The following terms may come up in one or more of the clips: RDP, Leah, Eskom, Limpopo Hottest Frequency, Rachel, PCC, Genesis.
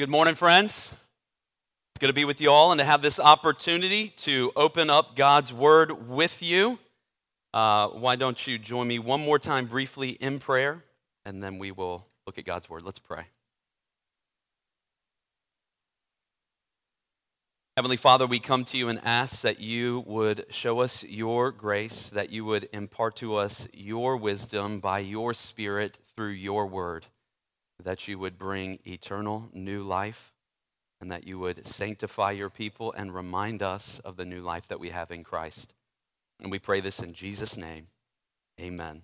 Good morning, friends. It's good to be with you all and to have this opportunity to open up God's Word with you. Why don't you join me one more time briefly in prayer, and then we will look at God's Word. Let's pray. Heavenly Father, we come to you and ask that you would show us your grace, that you would impart to us your wisdom by your Spirit through your Word, that you would bring eternal new life, and that you would sanctify your people and remind us of the new life that we have in Christ. And we pray this in Jesus' name, amen.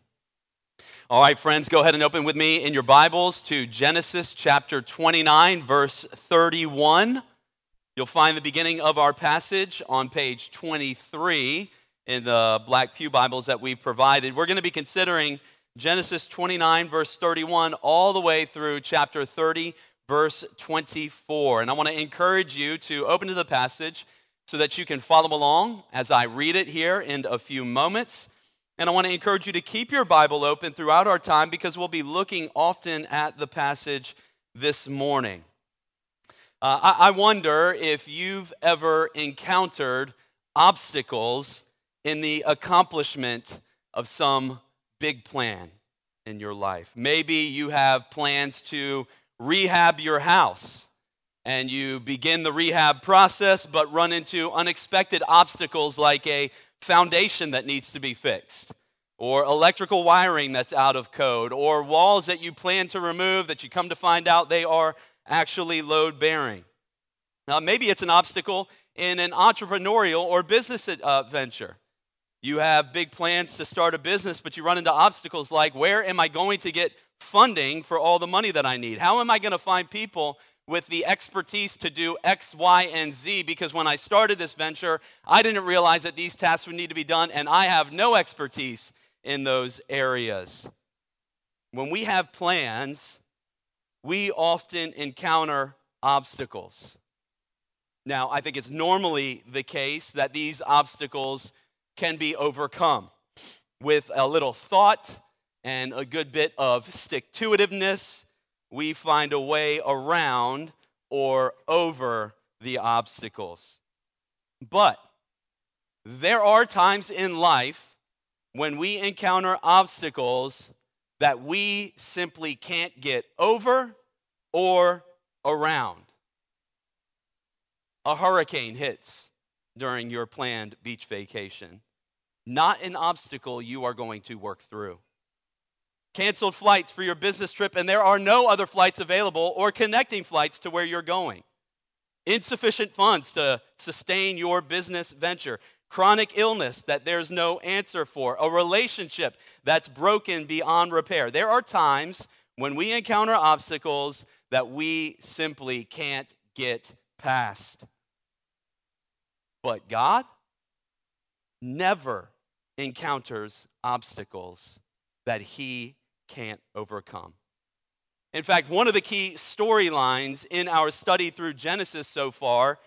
All right, friends, go ahead and open with me in your Bibles to Genesis chapter 29, verse 31. You'll find the beginning of our passage on page 23 in the Black Pew Bibles that we've provided. We're going to be considering Genesis 29, verse 31, all the way through chapter 30, verse 24. And I want to encourage you to open to the passage so that you can follow along as I read it here in a few moments. And I want to encourage you to keep your Bible open throughout our time because we'll be looking often at the passage this morning. I wonder if you've ever encountered obstacles in the accomplishment of some big plan in your life. Maybe you have plans to rehab your house and you begin the rehab process but run into unexpected obstacles like a foundation that needs to be fixed, or electrical wiring that's out of code, or walls that you plan to remove that you come to find out they are actually load-bearing. Now, maybe it's an obstacle in an entrepreneurial or business venture. You have big plans to start a business, but you run into obstacles like, where am I going to get funding for all the money that I need? How am I going to find people with the expertise to do X, Y, and Z? Because when I started this venture, I didn't realize that these tasks would need to be done, and I have no expertise in those areas. When we have plans, we often encounter obstacles. Now, I think it's normally the case that these obstacles can be overcome with a little thought and a good bit of stick-to-itiveness. We find a way around or over the obstacles. But there are times in life when we encounter obstacles that we simply can't get over or around. A hurricane hits during your planned beach vacation. Not an obstacle you are going to work through. Canceled flights for your business trip, and there are no other flights available or connecting flights to where you're going. Insufficient funds to sustain your business venture. Chronic illness that there's no answer for. A relationship that's broken beyond repair. There are times when we encounter obstacles that we simply can't get past. But God never encounters obstacles that he can't overcome. In fact, one of the key storylines in our study through Genesis so far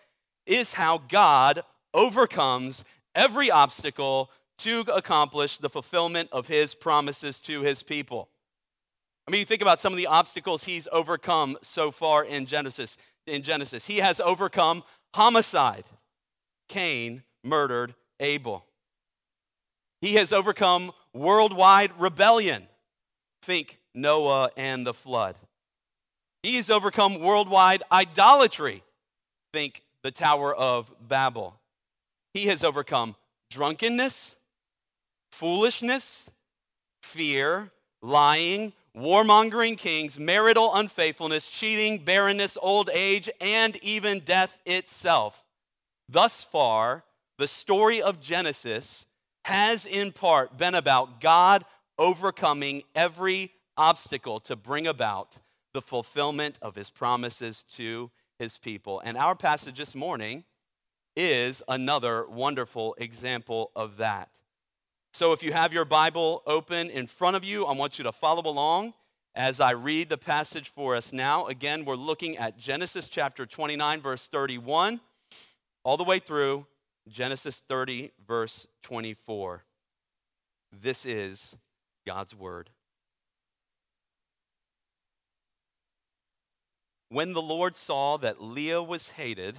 is how God overcomes every obstacle to accomplish the fulfillment of his promises to his people. I mean, you think about some of the obstacles he's overcome so far in Genesis. He has overcome homicide. Cain murdered Abel. He has overcome worldwide rebellion. Think Noah and the flood. He has overcome worldwide idolatry. Think the Tower of Babel. He has overcome drunkenness, foolishness, fear, lying, warmongering kings, marital unfaithfulness, cheating, barrenness, old age, and even death itself. Thus far, the story of Genesis has in part been about God overcoming every obstacle to bring about the fulfillment of his promises to his people. And our passage this morning is another wonderful example of that. So if you have your Bible open in front of you, I want you to follow along as I read the passage for us now. Again, we're looking at Genesis chapter 29, verse 31. All the way through Genesis 30, verse 24. This is God's Word. When the Lord saw that Leah was hated,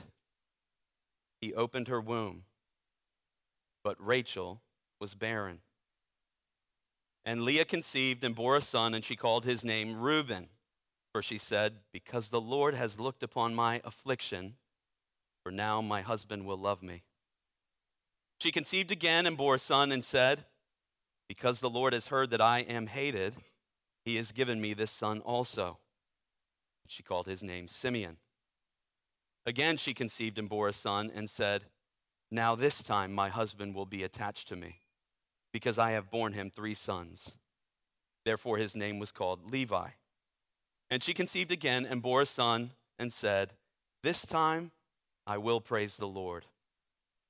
he opened her womb, but Rachel was barren. And Leah conceived and bore a son, and she called his name Reuben, for she said, because the Lord has looked upon my affliction, for now my husband will love me. She conceived again and bore a son and said, because the Lord has heard that I am hated, he has given me this son also. She called his name Simeon. Again she conceived and bore a son and said, now this time my husband will be attached to me, because I have borne him 3 sons. Therefore his name was called Levi. And she conceived again and bore a son and said, this time I will praise the Lord.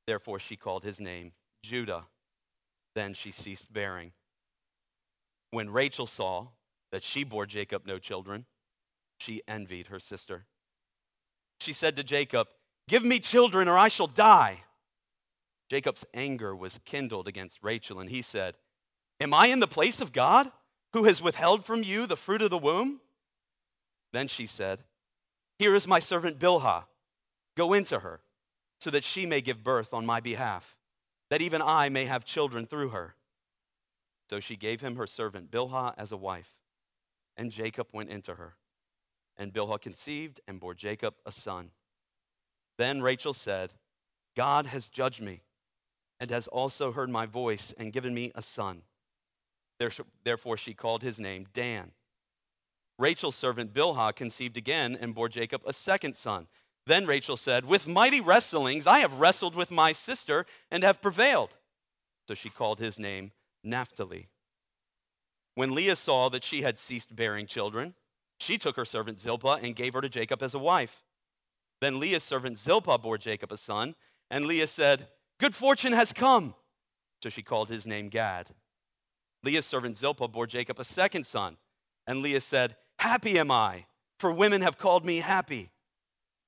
Therefore she called his name Judah. Then she ceased bearing. When Rachel saw that she bore Jacob no children, she envied her sister. She said to Jacob, give me children or I shall die. Jacob's anger was kindled against Rachel, and he said, am I in the place of God, who has withheld from you the fruit of the womb? Then she said, here is my servant Bilhah. Go into her, so that she may give birth on my behalf, that even I may have children through her. So she gave him her servant Bilhah as a wife, and Jacob went into her. And Bilhah conceived and bore Jacob a son. Then Rachel said, God has judged me, and has also heard my voice and given me a son. Therefore she called his name Dan. Rachel's servant Bilhah conceived again and bore Jacob a second son. Then Rachel said, with mighty wrestlings I have wrestled with my sister and have prevailed. So she called his name Naphtali. When Leah saw that she had ceased bearing children, she took her servant Zilpah and gave her to Jacob as a wife. Then Leah's servant Zilpah bore Jacob a son, and Leah said, good fortune has come. So she called his name Gad. Leah's servant Zilpah bore Jacob a second son. And Leah said, happy am I, for women have called me happy.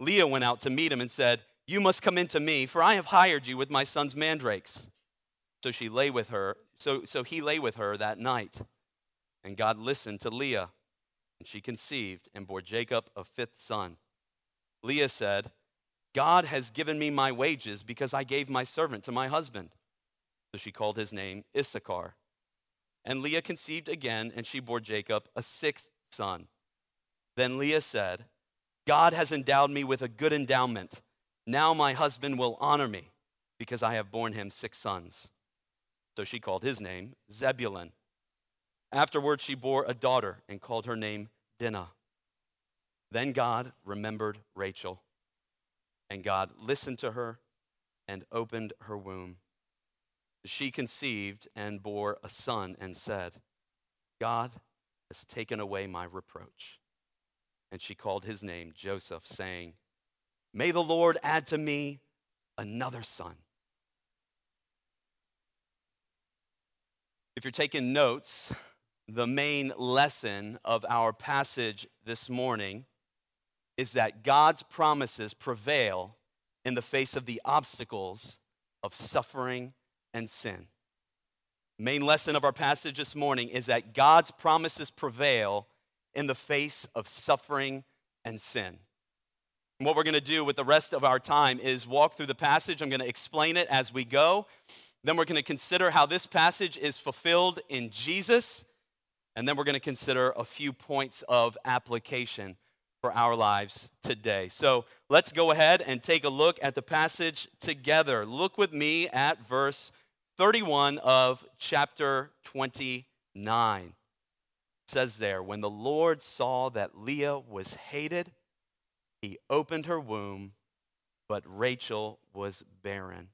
Leah went out to meet him and said, you must come in to me, for I have hired you with my son's mandrakes. So she lay with her, so he lay with her that night. And God listened to Leah, and she conceived and bore Jacob a 5th son. Leah said, God has given me my wages because I gave my servant to my husband. So she called his name Issachar. And Leah conceived again, and she bore Jacob a 6th son. Then Leah said, God has endowed me with a good endowment. Now my husband will honor me because I have borne him 6 sons. So she called his name Zebulun. Afterward, she bore a daughter and called her name Dinah. Then God remembered Rachel, and God listened to her and opened her womb. She conceived and bore a son and said, God has taken away my reproach. And she called his name Joseph, saying, may the Lord add to me another son. If you're taking notes, the main lesson of our passage this morning is that God's promises prevail in the face of the obstacles of suffering and sin. Main lesson of our passage this morning is that God's promises prevail in the face of suffering and sin. And what we're going to do with the rest of our time is walk through the passage. I'm going to explain it as we go. Then we're going to consider how this passage is fulfilled in Jesus. And then we're going to consider a few points of application for our lives today. So let's go ahead and take a look at the passage together. Look with me at verse 31 of chapter 29. It says there, when the Lord saw that Leah was hated, he opened her womb, but Rachel was barren.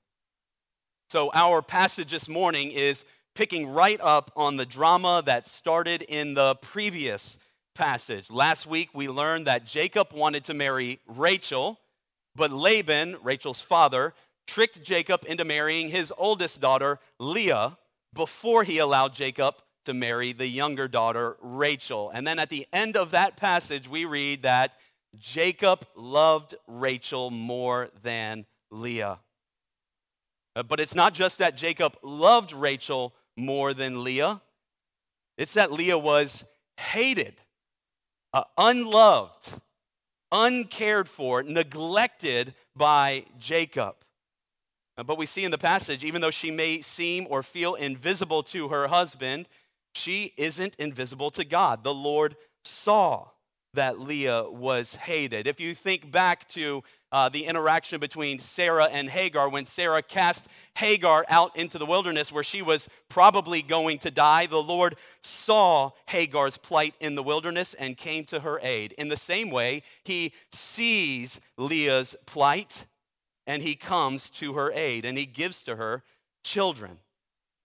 So our passage this morning is picking right up on the drama that started in the previous passage. Last week, we learned that Jacob wanted to marry Rachel, but Laban, Rachel's father, tricked Jacob into marrying his oldest daughter, Leah, before he allowed Jacob to marry the younger daughter, Rachel. And then at the end of that passage, we read that Jacob loved Rachel more than Leah. But it's not just that Jacob loved Rachel more than Leah. It's that Leah was hated, unloved, uncared for, neglected by Jacob. But we see in the passage, even though she may seem or feel invisible to her husband, she isn't invisible to God. The Lord saw that Leah was hated. If you think back to the interaction between Sarah and Hagar, when Sarah cast Hagar out into the wilderness where she was probably going to die, the Lord saw Hagar's plight in the wilderness and came to her aid. In the same way, he sees Leah's plight and he comes to her aid and he gives to her children.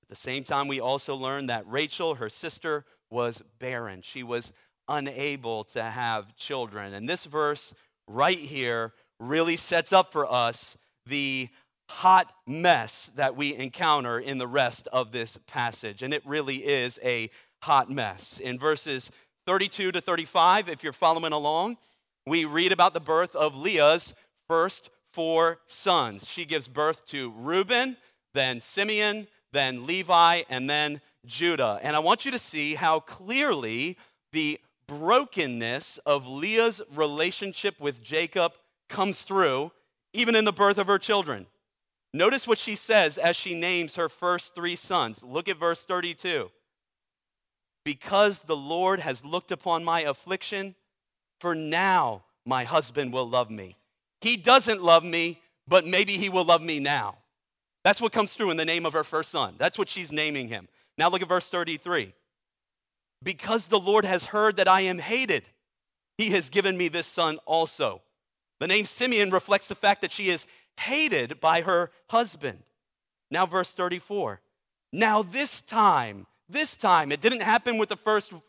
At the same time, we also learn that Rachel, her sister, was barren. She was unable to have children. And this verse right here really sets up for us the hot mess that we encounter in the rest of this passage. And it really is a hot mess. In verses 32 to 35, if you're following along, we read about the birth of Leah's first four sons. She gives birth to Reuben, then Simeon, then Levi, and then Judah. And I want you to see how clearly the brokenness of Leah's relationship with Jacob comes through even in the birth of her children. Notice what she says as she names her first three sons. Look at verse 32. Because the Lord has looked upon my affliction, for now my husband will love me. He doesn't love me, but maybe he will love me now. That's what comes through in the name of her first son. That's what she's naming him. Now look at verse 33. Because the Lord has heard that I am hated, he has given me this son also. The name Simeon reflects the fact that she is hated by her husband. Now verse 34. Now this time, it didn't happen with the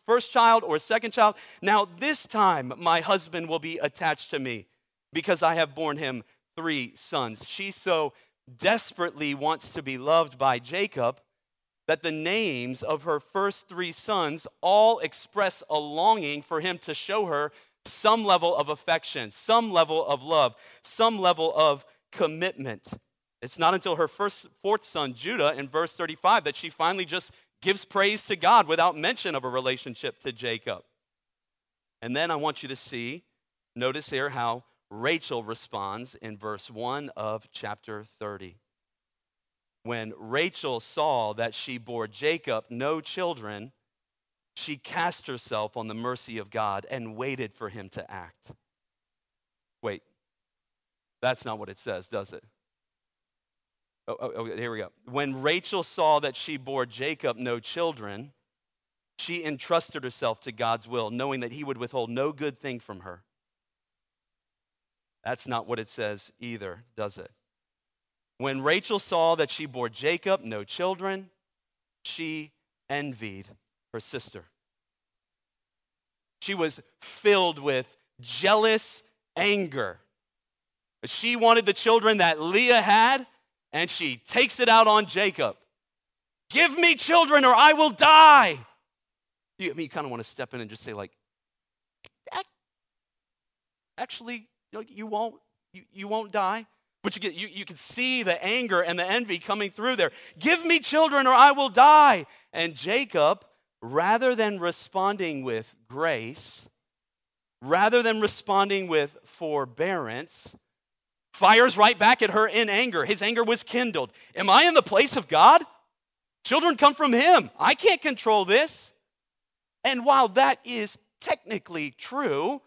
first child or second child. Now this time my husband will be attached to me because I have borne him three sons. She so desperately wants to be loved by Jacob that the names of her first three sons all express a longing for him to show her some level of affection, some level of love, some level of commitment. It's not until her fourth son, Judah, in verse 35, that she finally just gives praise to God without mention of a relationship to Jacob. And then I want you to see, notice here how Rachel responds in verse 1 of chapter 30. When Rachel saw that she bore Jacob no children, she cast herself on the mercy of God and waited for him to act. Wait, that's not what it says, does it? Oh, here we go. When Rachel saw that she bore Jacob no children, she entrusted herself to God's will, knowing that he would withhold no good thing from her. That's not what it says either, does it? When Rachel saw that she bore Jacob no children, she envied her sister. She was filled with jealous anger. She wanted the children that Leah had, and she takes it out on Jacob. Give me children or I will die. You kind of want to step in and just say, like, actually, you won't die. But you can see the anger and the envy coming through there. Give me children or I will die. And Jacob, rather than responding with grace, rather than responding with forbearance, fires right back at her in anger. His anger was kindled. Am I in the place of God? Children come from him. I can't control this. And while that is technically true,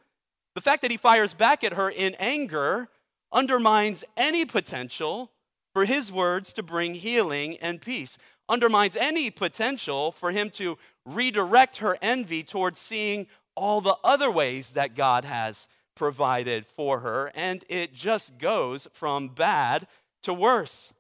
the fact that he fires back at her in anger undermines any potential for his words to bring healing and peace, undermines any potential for him to redirect her envy towards seeing all the other ways that God has provided for her, and it just goes from bad to worse.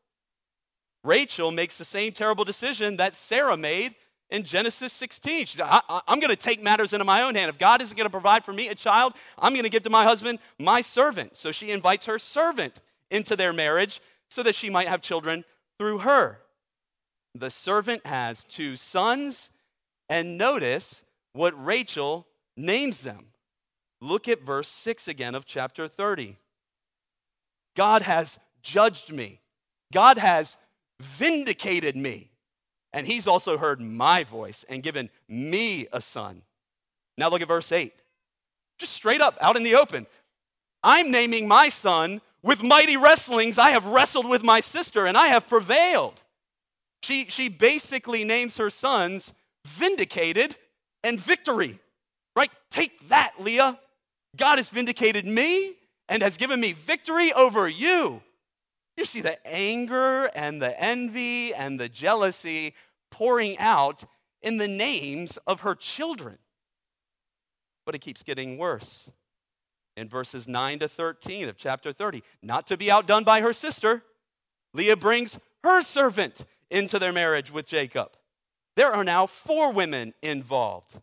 Rachel makes the same terrible decision that Sarah made in Genesis 16. She said, I'm going to take matters into my own hand. If God isn't going to provide for me a child, I'm going to give to my husband my servant. So she invites her servant into their marriage so that she might have children through her. The servant has two sons, and notice what Rachel names them. Look at verse 6 again of chapter 30. God has judged me. God has vindicated me. And he's also heard my voice and given me a son. Now look at verse 8. Just straight up, out in the open. I'm naming my son, with mighty wrestlings I have wrestled with my sister, and I have prevailed. She basically names her sons vindicated and victory. Right? Take that, Leah. God has vindicated me and has given me victory over you. You see the anger and the envy and the jealousy pouring out in the names of her children. But it keeps getting worse. In verses 9 to 13 of chapter 30, not to be outdone by her sister, Leah brings her servant into their marriage with Jacob. There are now 4 women involved.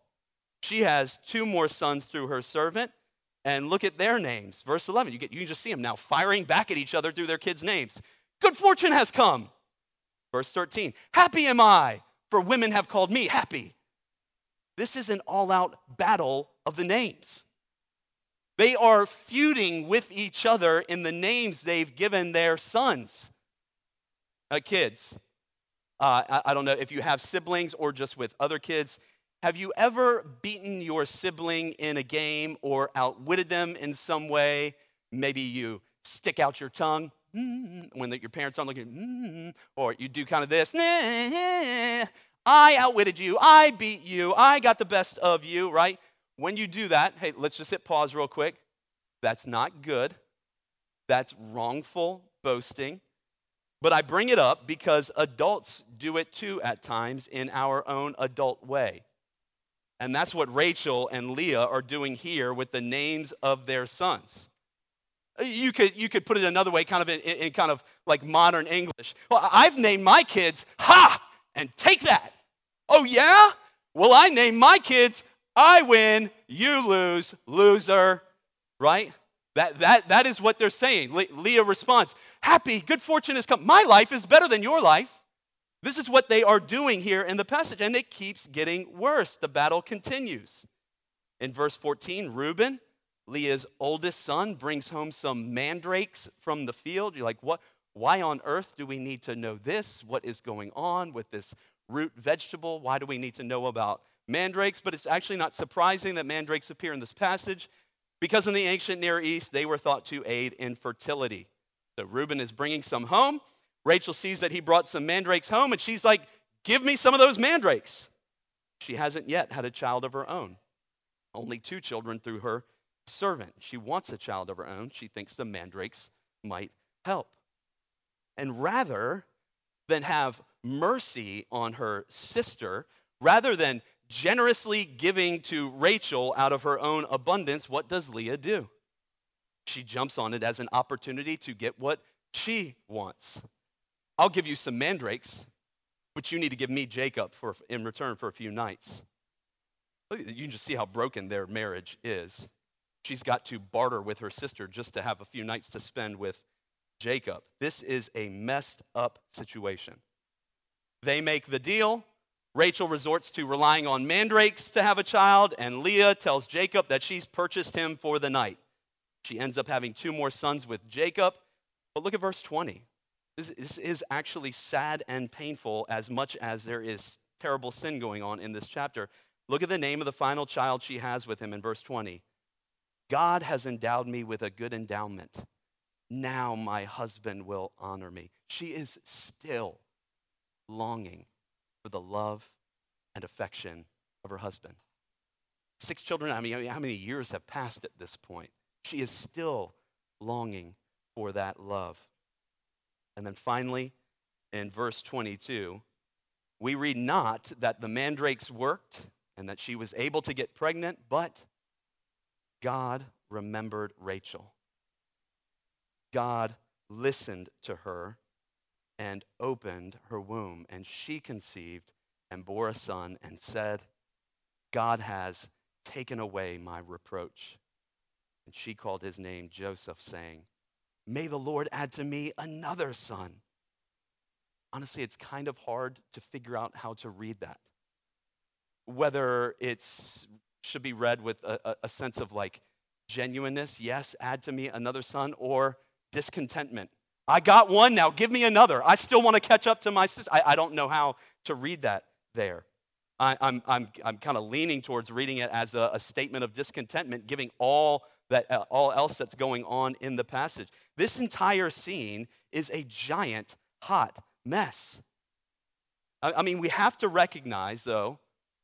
She has 2 more sons through her servant, and look at their names. Verse 11, you can just see them now firing back at each other through their kids' names. Good fortune has come. Verse 13, happy am I, for women have called me happy. This is an all-out battle of the names. They are feuding with each other in the names they've given their sons. Kids, I don't know if you have siblings or just with other kids. Have you ever beaten your sibling in a game or outwitted them in some way? Maybe you stick out your tongue when your parents aren't looking, or you do kind of this. I outwitted you. I beat you. I got the best of you, right? When you do that, hey, let's just hit pause real quick. That's not good. That's wrongful boasting. But I bring it up because adults do it too at times in our own adult way. And that's what Rachel and Leah are doing here with the names of their sons. You could put it another way, kind of in kind of like modern English. Well, I've named my kids, ha, and take that. Oh, yeah? Well, I named my kids, I win, you lose, loser, right? That is what they're saying. Leah responds, happy, good fortune has come. My life is better than your life. This is what they are doing here in the passage, and it keeps getting worse. The battle continues. In verse 14, Reuben, Leah's oldest son, brings home some mandrakes from the field. You're like, what? Why on earth do we need to know this? What is going on with this root vegetable? Why do we need to know about mandrakes? But it's actually not surprising that mandrakes appear in this passage because in the ancient Near East, they were thought to aid in fertility. So Reuben is bringing some home. Rachel sees that he brought some mandrakes home, and she's like, give me some of those mandrakes. She hasn't yet had a child of her own, only 2 children through her servant. She wants a child of her own. She thinks the mandrakes might help. And rather than have mercy on her sister, rather than generously giving to Rachel out of her own abundance, what does Leah do? She jumps on it as an opportunity to get what she wants. I'll give you some mandrakes, but you need to give me Jacob in return for a few nights. You can just see how broken their marriage is. She's got to barter with her sister just to have a few nights to spend with Jacob. This is a messed up situation. They make the deal. Rachel resorts to relying on mandrakes to have a child, and Leah tells Jacob that she's purchased him for the night. She ends up having 2 more sons with Jacob. But look at verse 20. This is actually sad and painful as much as there is terrible sin going on in this chapter. Look at the name of the final child she has with him in verse 20. God has endowed me with a good endowment. Now my husband will honor me. She is still longing for the love and affection of her husband. 6 children, I mean, how many years have passed at this point? She is still longing for that love. And then finally, in verse 22, we read not that the mandrakes worked and that she was able to get pregnant, but God remembered Rachel. God listened to her and opened her womb, and she conceived and bore a son and said, God has taken away my reproach. And she called his name Joseph, saying, may the Lord add to me another son. Honestly, it's kind of hard to figure out how to read that. Whether it's should be read with a sense of like genuineness, yes, add to me another son, or discontentment. I got one now, give me another. I still want to catch up to my sister. I don't know how to read that there. I'm kind of leaning towards reading it as a statement of discontentment, giving all else that's going on in the passage. This entire scene is a giant hot mess. I mean, we have to recognize, though,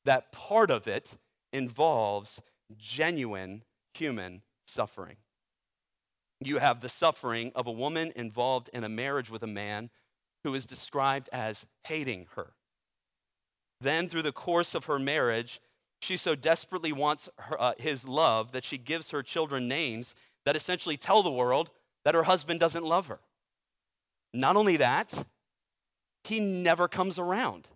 that part of it involves genuine human suffering. You have the suffering of a woman involved in a marriage with a man who is described as hating her. Then, through the course of her marriage, she so desperately wants his love that she gives her children names that essentially tell the world that her husband doesn't love her. Not only that, he never comes around.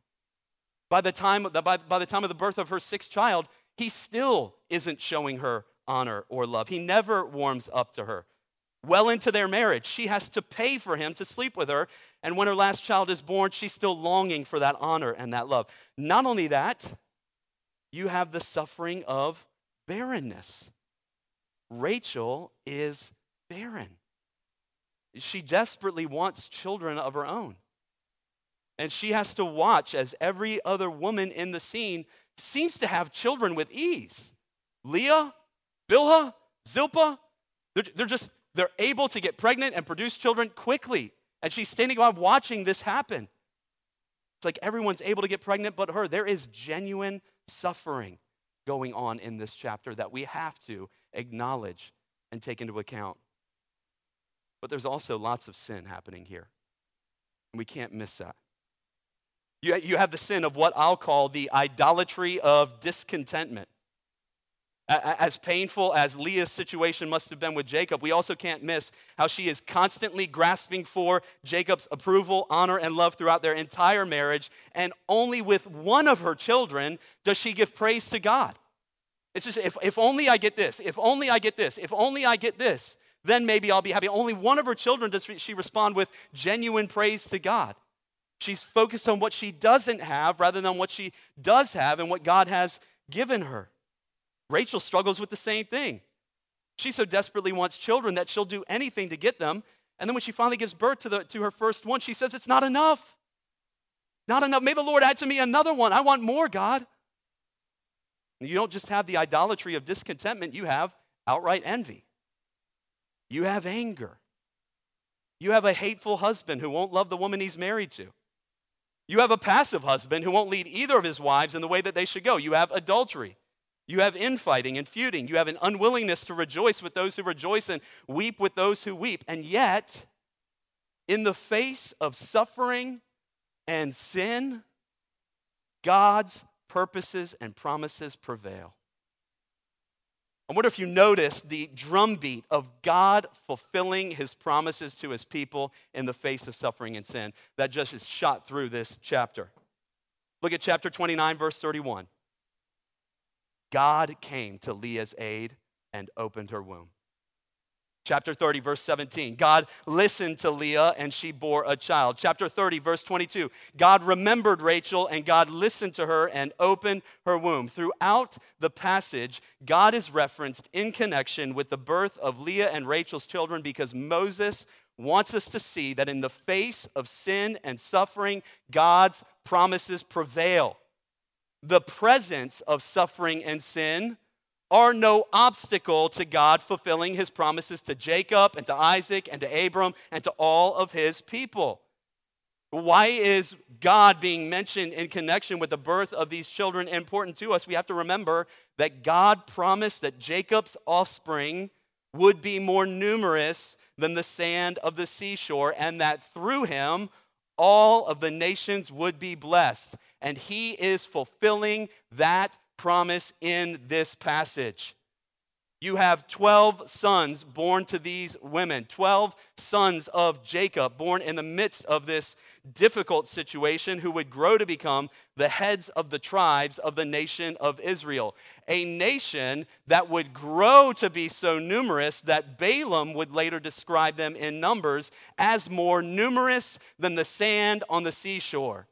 By the time of the birth of her sixth child, he still isn't showing her honor or love. He never warms up to her. Well into their marriage, she has to pay for him to sleep with her, and when her last child is born, she's still longing for that honor and that love. Not only that, you have the suffering of barrenness. Rachel is barren. She desperately wants children of her own. And she has to watch as every other woman in the scene seems to have children with ease. Leah, Bilhah, Zilpah, they're able to get pregnant and produce children quickly. And she's standing by watching this happen. It's like everyone's able to get pregnant but her. There is genuine suffering going on in this chapter that we have to acknowledge and take into account. But there's also lots of sin happening here. And we can't miss that. You have the sin of what I'll call the idolatry of discontentment. As painful as Leah's situation must have been with Jacob, we also can't miss how she is constantly grasping for Jacob's approval, honor, and love throughout their entire marriage, and only with one of her children does she give praise to God. It's just, if only I get this, if only I get this, if only I get this, then maybe I'll be happy. Only one of her children does she respond with genuine praise to God. She's focused on what she doesn't have rather than what she does have and what God has given her. Rachel struggles with the same thing. She so desperately wants children that she'll do anything to get them. And then when she finally gives birth to her first one, she says, it's not enough. Not enough. May the Lord add to me another one. I want more, God. And you don't just have the idolatry of discontentment. You have outright envy. You have anger. You have a hateful husband who won't love the woman he's married to. You have a passive husband who won't lead either of his wives in the way that they should go. You have adultery. You have infighting and feuding. You have an unwillingness to rejoice with those who rejoice and weep with those who weep. And yet, in the face of suffering and sin, God's purposes and promises prevail. I wonder if you noticed the drumbeat of God fulfilling his promises to his people in the face of suffering and sin that just is shot through this chapter. Look at chapter 29, verse 31. God came to Leah's aid and opened her womb. Chapter 30, verse 17, God listened to Leah and she bore a child. Chapter 30, verse 22, God remembered Rachel and God listened to her and opened her womb. Throughout the passage, God is referenced in connection with the birth of Leah and Rachel's children because Moses wants us to see that in the face of sin and suffering, God's promises prevail. The presence of suffering and sin are no obstacle to God fulfilling his promises to Jacob and to Isaac and to Abram and to all of his people. Why is God being mentioned in connection with the birth of these children important to us? We have to remember that God promised that Jacob's offspring would be more numerous than the sand of the seashore and that through him, all of the nations would be blessed. And he is fulfilling that promise in this passage. You have 12 sons born to these women, 12 sons of Jacob, born in the midst of this difficult situation, who would grow to become the heads of the tribes of the nation of Israel, a nation that would grow to be so numerous that Balaam would later describe them in Numbers as more numerous than the sand on the seashore.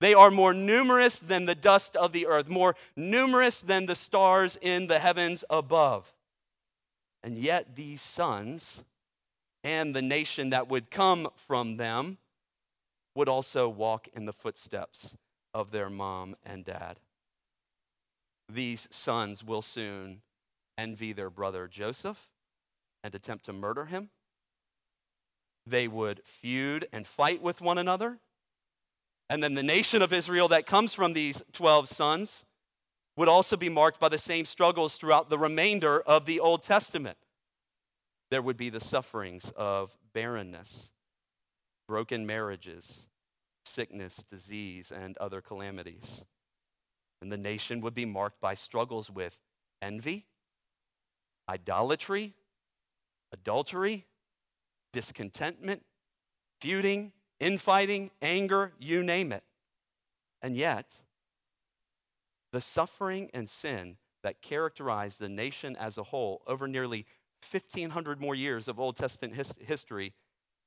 They are more numerous than the dust of the earth, more numerous than the stars in the heavens above. And yet these sons and the nation that would come from them would also walk in the footsteps of their mom and dad. These sons will soon envy their brother Joseph and attempt to murder him. They would feud and fight with one another. And then the nation of Israel that comes from these 12 sons would also be marked by the same struggles throughout the remainder of the Old Testament. There would be the sufferings of barrenness, broken marriages, sickness, disease, and other calamities. And the nation would be marked by struggles with envy, idolatry, adultery, discontentment, feuding, infighting, anger, you name it. And yet, the suffering and sin that characterized the nation as a whole over nearly 1,500 more years of Old Testament history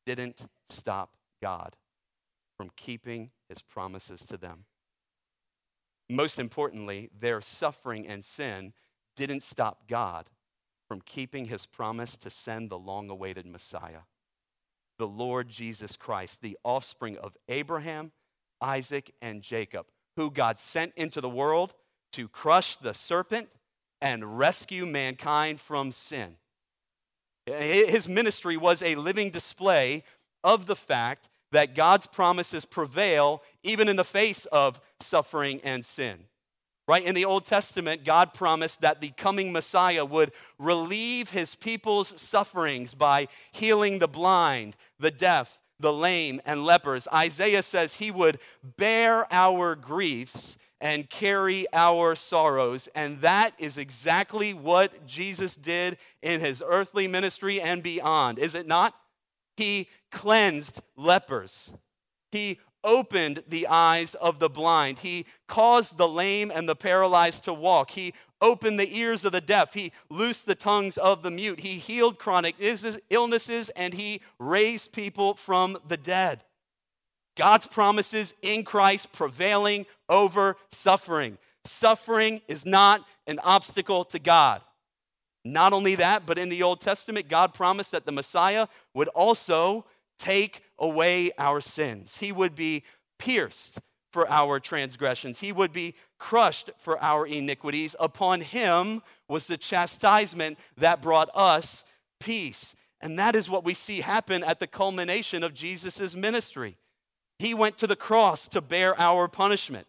didn't stop God from keeping his promises to them. Most importantly, their suffering and sin didn't stop God from keeping his promise to send the long-awaited Messiah, the Lord Jesus Christ, the offspring of Abraham, Isaac, and Jacob, who God sent into the world to crush the serpent and rescue mankind from sin. His ministry was a living display of the fact that God's promises prevail even in the face of suffering and sin. Right? In the Old Testament, God promised that the coming Messiah would relieve his people's sufferings by healing the blind, the deaf, the lame, and lepers. Isaiah says he would bear our griefs and carry our sorrows. And that is exactly what Jesus did in his earthly ministry and beyond, is it not? He cleansed lepers. He opened the eyes of the blind. He caused the lame and the paralyzed to walk. He opened the ears of the deaf. He loosed the tongues of the mute. He healed chronic illnesses, and he raised people from the dead. God's promises in Christ prevailing over suffering. Suffering is not an obstacle to God. Not only that, but in the Old Testament, God promised that the Messiah would also take away our sins. He would be pierced for our transgressions. He would be crushed for our iniquities. Upon him was the chastisement that brought us peace. And that is what we see happen at the culmination of Jesus' ministry. He went to the cross to bear our punishment.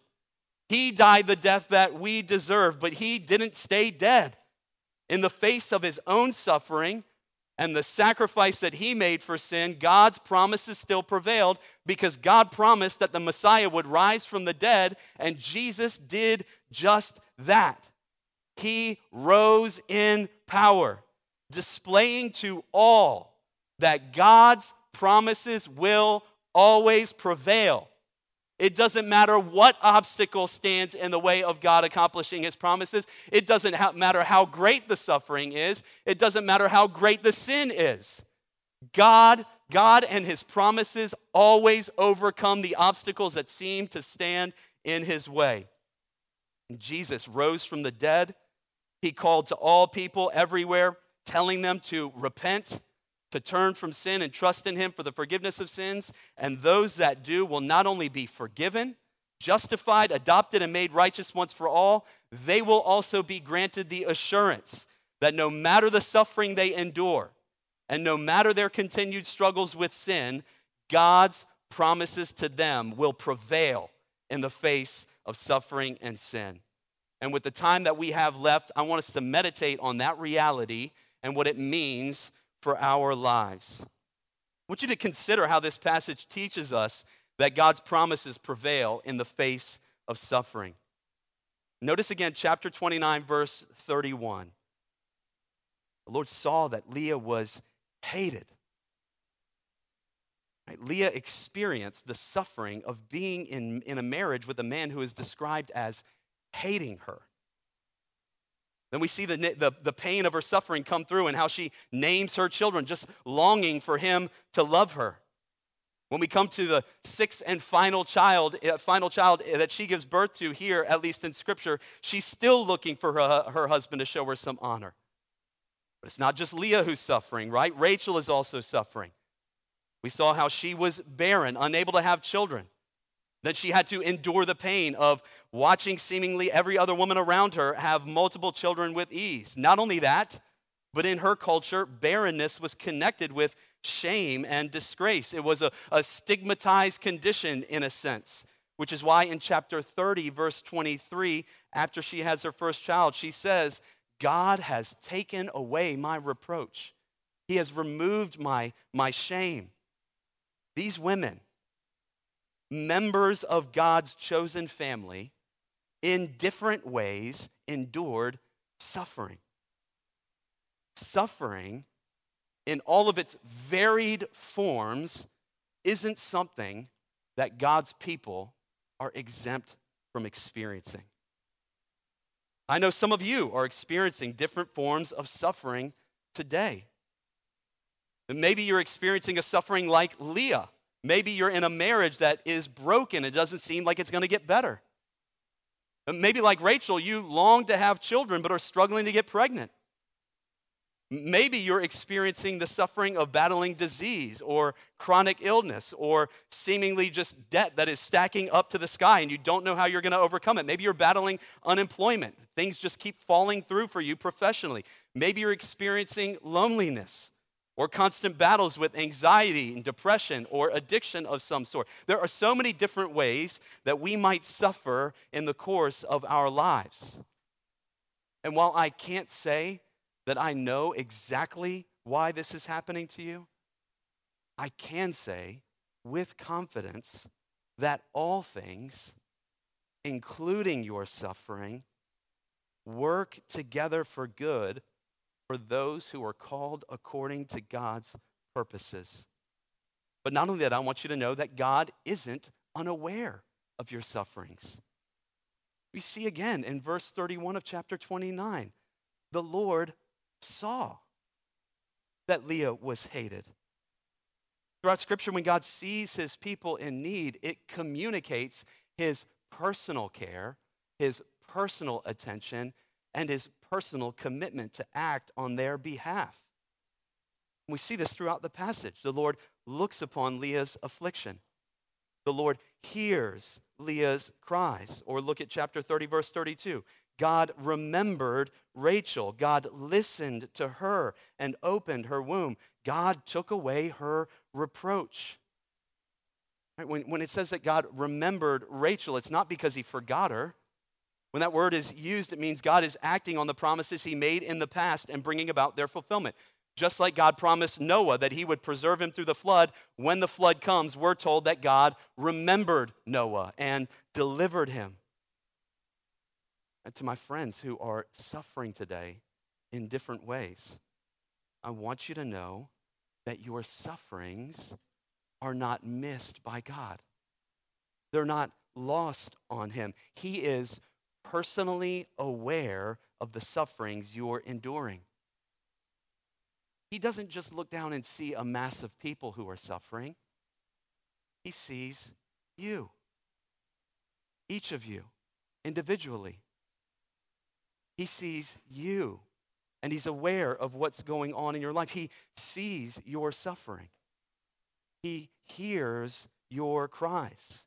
He died the death that we deserve, but he didn't stay dead. In the face of his own suffering and the sacrifice that he made for sin, God's promises still prevailed because God promised that the Messiah would rise from the dead, and Jesus did just that. He rose in power, displaying to all that God's promises will always prevail. It doesn't matter what obstacle stands in the way of God accomplishing his promises. It doesn't matter how great the suffering is. It doesn't matter how great the sin is. God and his promises always overcome the obstacles that seem to stand in his way. Jesus rose from the dead. He called to all people everywhere, telling them to repent, to turn from sin and trust in him for the forgiveness of sins. And those that do will not only be forgiven, justified, adopted, and made righteous once for all, they will also be granted the assurance that no matter the suffering they endure and no matter their continued struggles with sin, God's promises to them will prevail in the face of suffering and sin. And with the time that we have left, I want us to meditate on that reality and what it means for our lives. I want you to consider how this passage teaches us that God's promises prevail in the face of suffering. Notice again chapter 29, verse 31. The Lord saw that Leah was hated. Right? Leah experienced the suffering of being in a marriage with a man who is described as hating her. Then we see the pain of her suffering come through and how she names her children, just longing for him to love her. When we come to the sixth and final child that she gives birth to here, at least in Scripture, she's still looking for her husband to show her some honor. But it's not just Leah who's suffering, right? Rachel is also suffering. We saw how she was barren, unable to have children. Then she had to endure the pain of watching seemingly every other woman around her have multiple children with ease. Not only that, but in her culture, barrenness was connected with shame and disgrace. It was a stigmatized condition in a sense, which is why in chapter 30, verse 23, after she has her first child, she says, God has taken away my reproach. He has removed my shame. These women, members of God's chosen family, in different ways endured suffering. Suffering in all of its varied forms isn't something that God's people are exempt from experiencing. I know some of you are experiencing different forms of suffering today. And maybe you're experiencing a suffering like Leah. Maybe you're in a marriage that is broken. It doesn't seem like it's going to get better. And maybe like Rachel, you long to have children but are struggling to get pregnant. Maybe you're experiencing the suffering of battling disease or chronic illness or seemingly just debt that is stacking up to the sky and you don't know how you're going to overcome it. Maybe you're battling unemployment. Things just keep falling through for you professionally. Maybe you're experiencing loneliness or constant battles with anxiety and depression or addiction of some sort. There are so many different ways that we might suffer in the course of our lives. And while I can't say that I know exactly why this is happening to you, I can say with confidence that all things, including your suffering, work together for good for those who are called according to God's purposes. But not only that, I want you to know that God isn't unaware of your sufferings. We see again in verse 31 of chapter 29, the Lord saw that Leah was hated. Throughout Scripture, when God sees his people in need, it communicates his personal care, his personal attention, and his personal commitment to act on their behalf. We see this throughout the passage. The Lord looks upon Leah's affliction. The Lord hears Leah's cries. Or look at chapter 30, verse 32. God remembered Rachel. God listened to her and opened her womb. God took away her reproach. Right? When it says that God remembered Rachel, it's not because he forgot her. When that word is used, it means God is acting on the promises he made in the past and bringing about their fulfillment. Just like God promised Noah that he would preserve him through the flood, when the flood comes, we're told that God remembered Noah and delivered him. And to my friends who are suffering today in different ways, I want you to know that your sufferings are not missed by God. They're not lost on him. He is personally aware of the sufferings you're enduring. He doesn't just look down and see a mass of people who are suffering. He sees you, each of you, individually. He sees you, and he's aware of what's going on in your life. He sees your suffering. He hears your cries.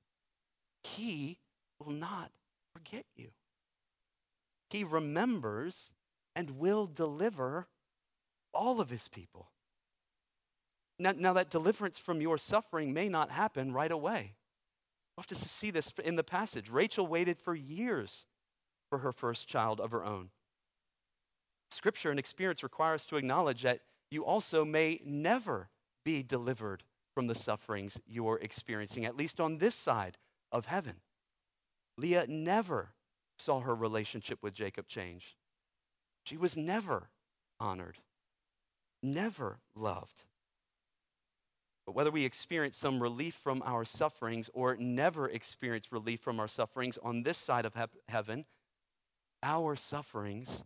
He will not forget you. He remembers and will deliver all of his people. Now that deliverance from your suffering may not happen right away. We'll have to see this in the passage. Rachel waited for years for her first child of her own. Scripture and experience require us to acknowledge that you also may never be delivered from the sufferings you're experiencing, at least on this side of heaven. Leah never saw her relationship with Jacob change. She was never honored. never loved. But whether we experience some relief from our sufferings or never experience relief from our sufferings on this side of heaven, our sufferings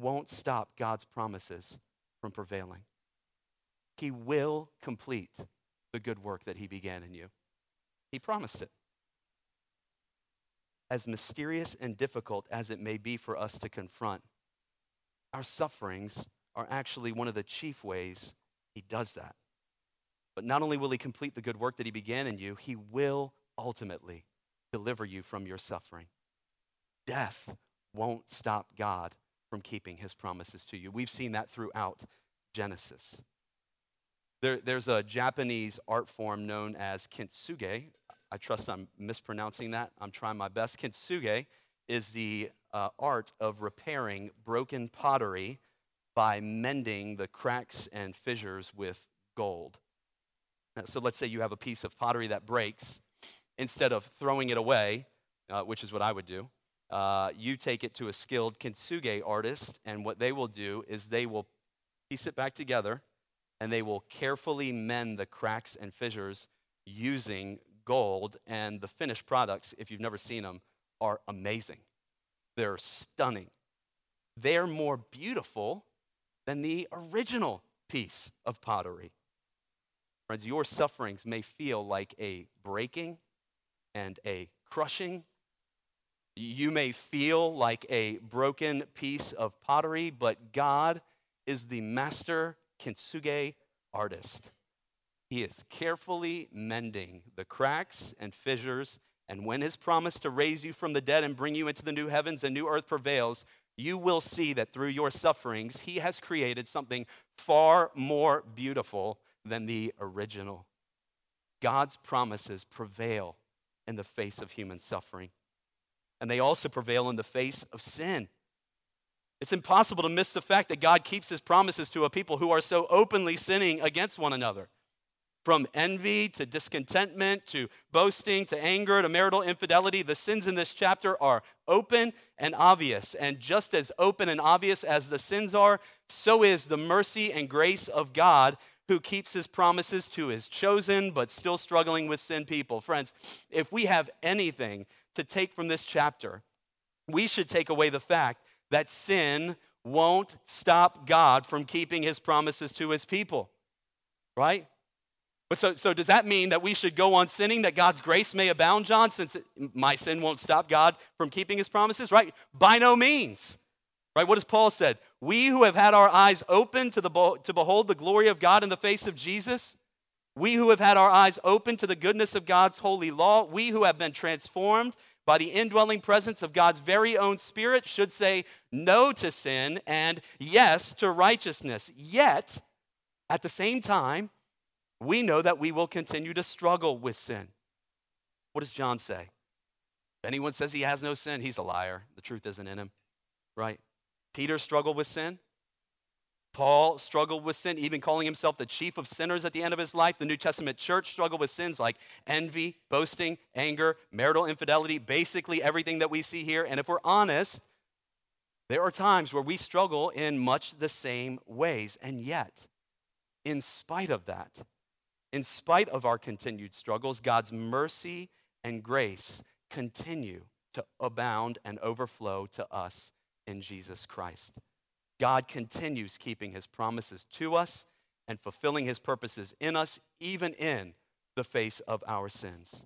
won't stop God's promises from prevailing. He will complete the good work that he began in you. He promised it. As mysterious and difficult as it may be for us to confront, our sufferings are actually one of the chief ways he does that. But not only will he complete the good work that he began in you, he will ultimately deliver you from your suffering. Death won't stop God from keeping his promises to you. We've seen that throughout Genesis. There's a Japanese art form known as kintsugi. I trust I'm mispronouncing that. I'm trying my best. Kintsugi is the art of repairing broken pottery by mending the cracks and fissures with gold. So let's say you have a piece of pottery that breaks. Instead of throwing it away, which is what I would do, you take it to a skilled kintsugi artist, and what they will do is they will piece it back together, and they will carefully mend the cracks and fissures using gold, and the finished products, if you've never seen them, are amazing. They're stunning. They're more beautiful than the original piece of pottery. Friends, your sufferings may feel like a breaking and a crushing. You may feel like a broken piece of pottery, but God is the master kintsugi artist. He is carefully mending the cracks and fissures, and when his promise to raise you from the dead and bring you into the new heavens and new earth prevails, you will see that through your sufferings, he has created something far more beautiful than the original. God's promises prevail in the face of human suffering, and they also prevail in the face of sin. It's impossible to miss the fact that God keeps his promises to a people who are so openly sinning against one another. From envy to discontentment to boasting to anger to marital infidelity, the sins in this chapter are open and obvious. And just as open and obvious as the sins are, so is the mercy and grace of God, who keeps his promises to his chosen but still struggling with sin people. Friends, if we have anything to take from this chapter, we should take away the fact that sin won't stop God from keeping his promises to his people, right? So does that mean that we should go on sinning, that God's grace may abound, John, since my sin won't stop God from keeping his promises, right? By no means, right? What has Paul said? We who have had our eyes open to behold the glory of God in the face of Jesus, we who have had our eyes open to the goodness of God's holy law, we who have been transformed by the indwelling presence of God's very own Spirit should say no to sin and yes to righteousness. Yet, at the same time, we know that we will continue to struggle with sin. What does John say? If anyone says he has no sin, he's a liar. The truth isn't in him, right? Peter struggled with sin. Paul struggled with sin, even calling himself the chief of sinners at the end of his life. The New Testament church struggled with sins like envy, boasting, anger, marital infidelity, basically everything that we see here. And if we're honest, there are times where we struggle in much the same ways. And yet, in spite of that, in spite of our continued struggles, God's mercy and grace continue to abound and overflow to us in Jesus Christ. God continues keeping his promises to us and fulfilling his purposes in us, even in the face of our sins.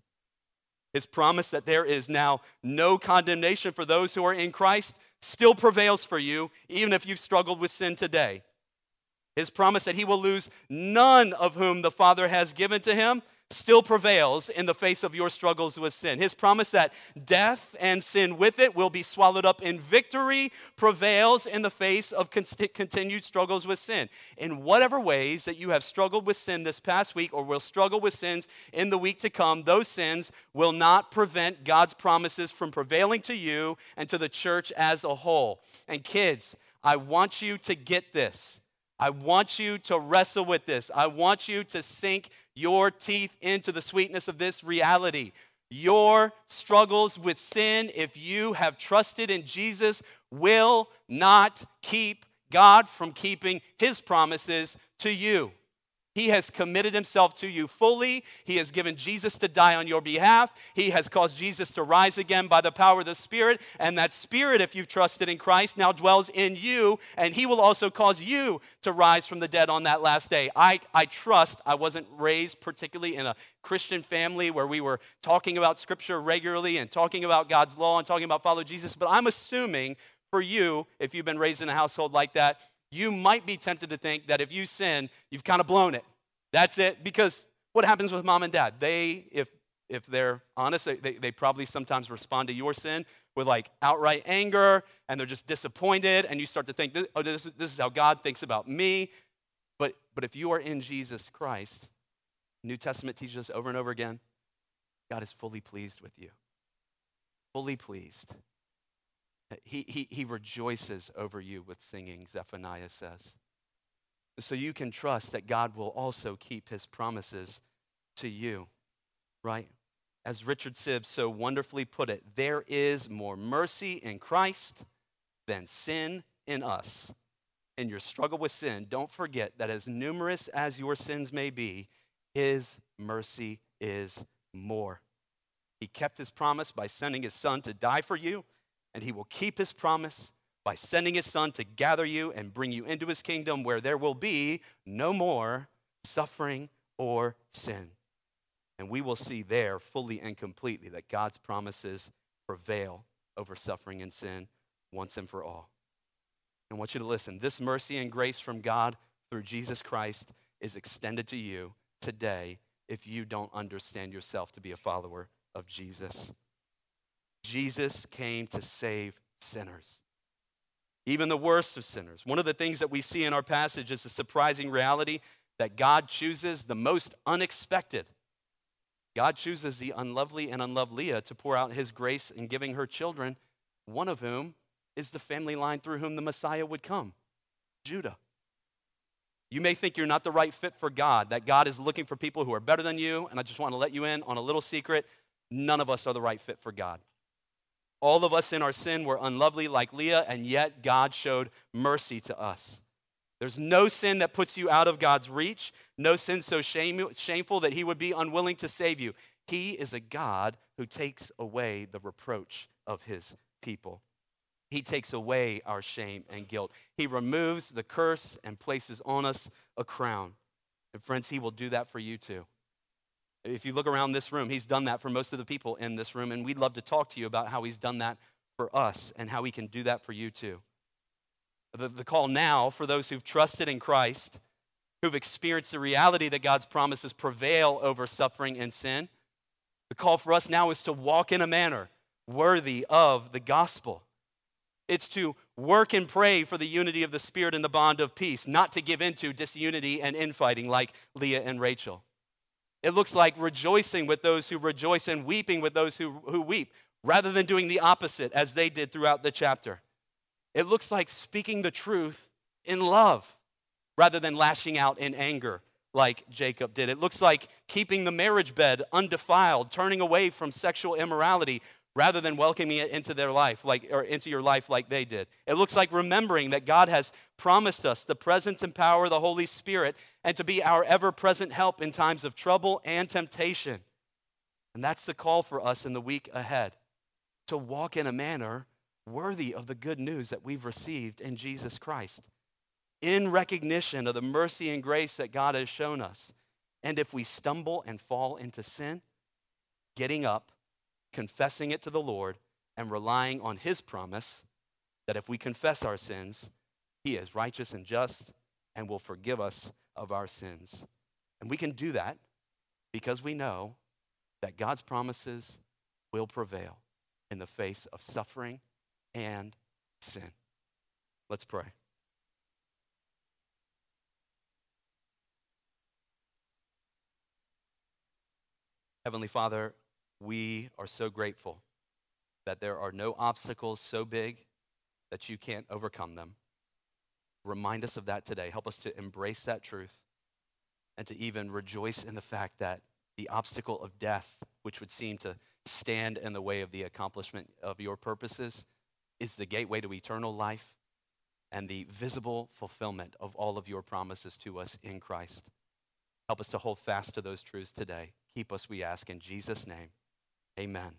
His promise that there is now no condemnation for those who are in Christ still prevails for you, even if you've struggled with sin today. His promise that he will lose none of whom the Father has given to him still prevails in the face of your struggles with sin. His promise that death and sin with it will be swallowed up in victory prevails in the face of continued struggles with sin. In whatever ways that you have struggled with sin this past week or will struggle with sins in the week to come, those sins will not prevent God's promises from prevailing to you and to the church as a whole. And kids, I want you to get this. I want you to wrestle with this. I want you to sink your teeth into the sweetness of this reality. Your struggles with sin, if you have trusted in Jesus, will not keep God from keeping his promises to you. He has committed himself to you fully. He has given Jesus to die on your behalf. He has caused Jesus to rise again by the power of the Spirit. And that Spirit, if you've trusted in Christ, now dwells in you. And he will also cause you to rise from the dead on that last day. I trust I wasn't raised particularly in a Christian family where we were talking about Scripture regularly and talking about God's law and talking about follow Jesus. But I'm assuming for you, if you've been raised in a household like that, you might be tempted to think that if you sin, you've kind of blown it. That's it. Because what happens with mom and dad? They, if they're honest, they probably sometimes respond to your sin with like outright anger, and they're just disappointed, and you start to think, oh, this is how God thinks about me. But if you are in Jesus Christ, New Testament teaches us over and over again, God is fully pleased with you. Fully pleased. He rejoices over you with singing, Zephaniah says. So you can trust that God will also keep his promises to you, right? As Richard Sibbs so wonderfully put it, there is more mercy in Christ than sin in us. In your struggle with sin, don't forget that as numerous as your sins may be, his mercy is more. He kept his promise by sending his son to die for you, and he will keep his promise by sending his son to gather you and bring you into his kingdom where there will be no more suffering or sin. And we will see there fully and completely that God's promises prevail over suffering and sin once and for all. And I want you to listen. This mercy and grace from God through Jesus Christ is extended to you today if you don't understand yourself to be a follower of Jesus. Jesus came to save sinners, even the worst of sinners. One of the things that we see in our passage is the surprising reality that God chooses the most unexpected. God chooses the unlovely and unloved Leah to pour out his grace in giving her children, one of whom is the family line through whom the Messiah would come, Judah. You may think you're not the right fit for God, that God is looking for people who are better than you, and I just want to let you in on a little secret. None of us are the right fit for God. All of us in our sin were unlovely like Leah, and yet God showed mercy to us. There's no sin that puts you out of God's reach, no sin so shameful that he would be unwilling to save you. He is a God who takes away the reproach of his people. He takes away our shame and guilt. He removes the curse and places on us a crown. And friends, he will do that for you too. If you look around this room, he's done that for most of the people in this room, and we'd love to talk to you about how he's done that for us and how he can do that for you too. The call now for those who've trusted in Christ, who've experienced the reality that God's promises prevail over suffering and sin, the call for us now is to walk in a manner worthy of the gospel. It's to work and pray for the unity of the Spirit and the bond of peace, not to give in to disunity and infighting like Leah and Rachel. It looks like rejoicing with those who rejoice and weeping with those who weep, rather than doing the opposite as they did throughout the chapter. It looks like speaking the truth in love, rather than lashing out in anger like Jacob did. It looks like keeping the marriage bed undefiled, turning away from sexual immorality, rather than welcoming it into their life, into your life like they did. It looks like remembering that God has promised us the presence and power of the Holy Spirit and to be our ever-present help in times of trouble and temptation. And that's the call for us in the week ahead, to walk in a manner worthy of the good news that we've received in Jesus Christ, in recognition of the mercy and grace that God has shown us. And if we stumble and fall into sin, getting up, confessing it to the Lord, and relying on his promise that if we confess our sins, he is righteous and just and will forgive us of our sins. And we can do that because we know that God's promises will prevail in the face of suffering and sin. Let's pray. Heavenly Father, we are so grateful that there are no obstacles so big that you can't overcome them. Remind us of that today. Help us to embrace that truth and to even rejoice in the fact that the obstacle of death, which would seem to stand in the way of the accomplishment of your purposes, is the gateway to eternal life. and the visible fulfillment of all of your promises to us in Christ. Help us to hold fast to those truths today. Keep us, we ask, in Jesus' name. Amen.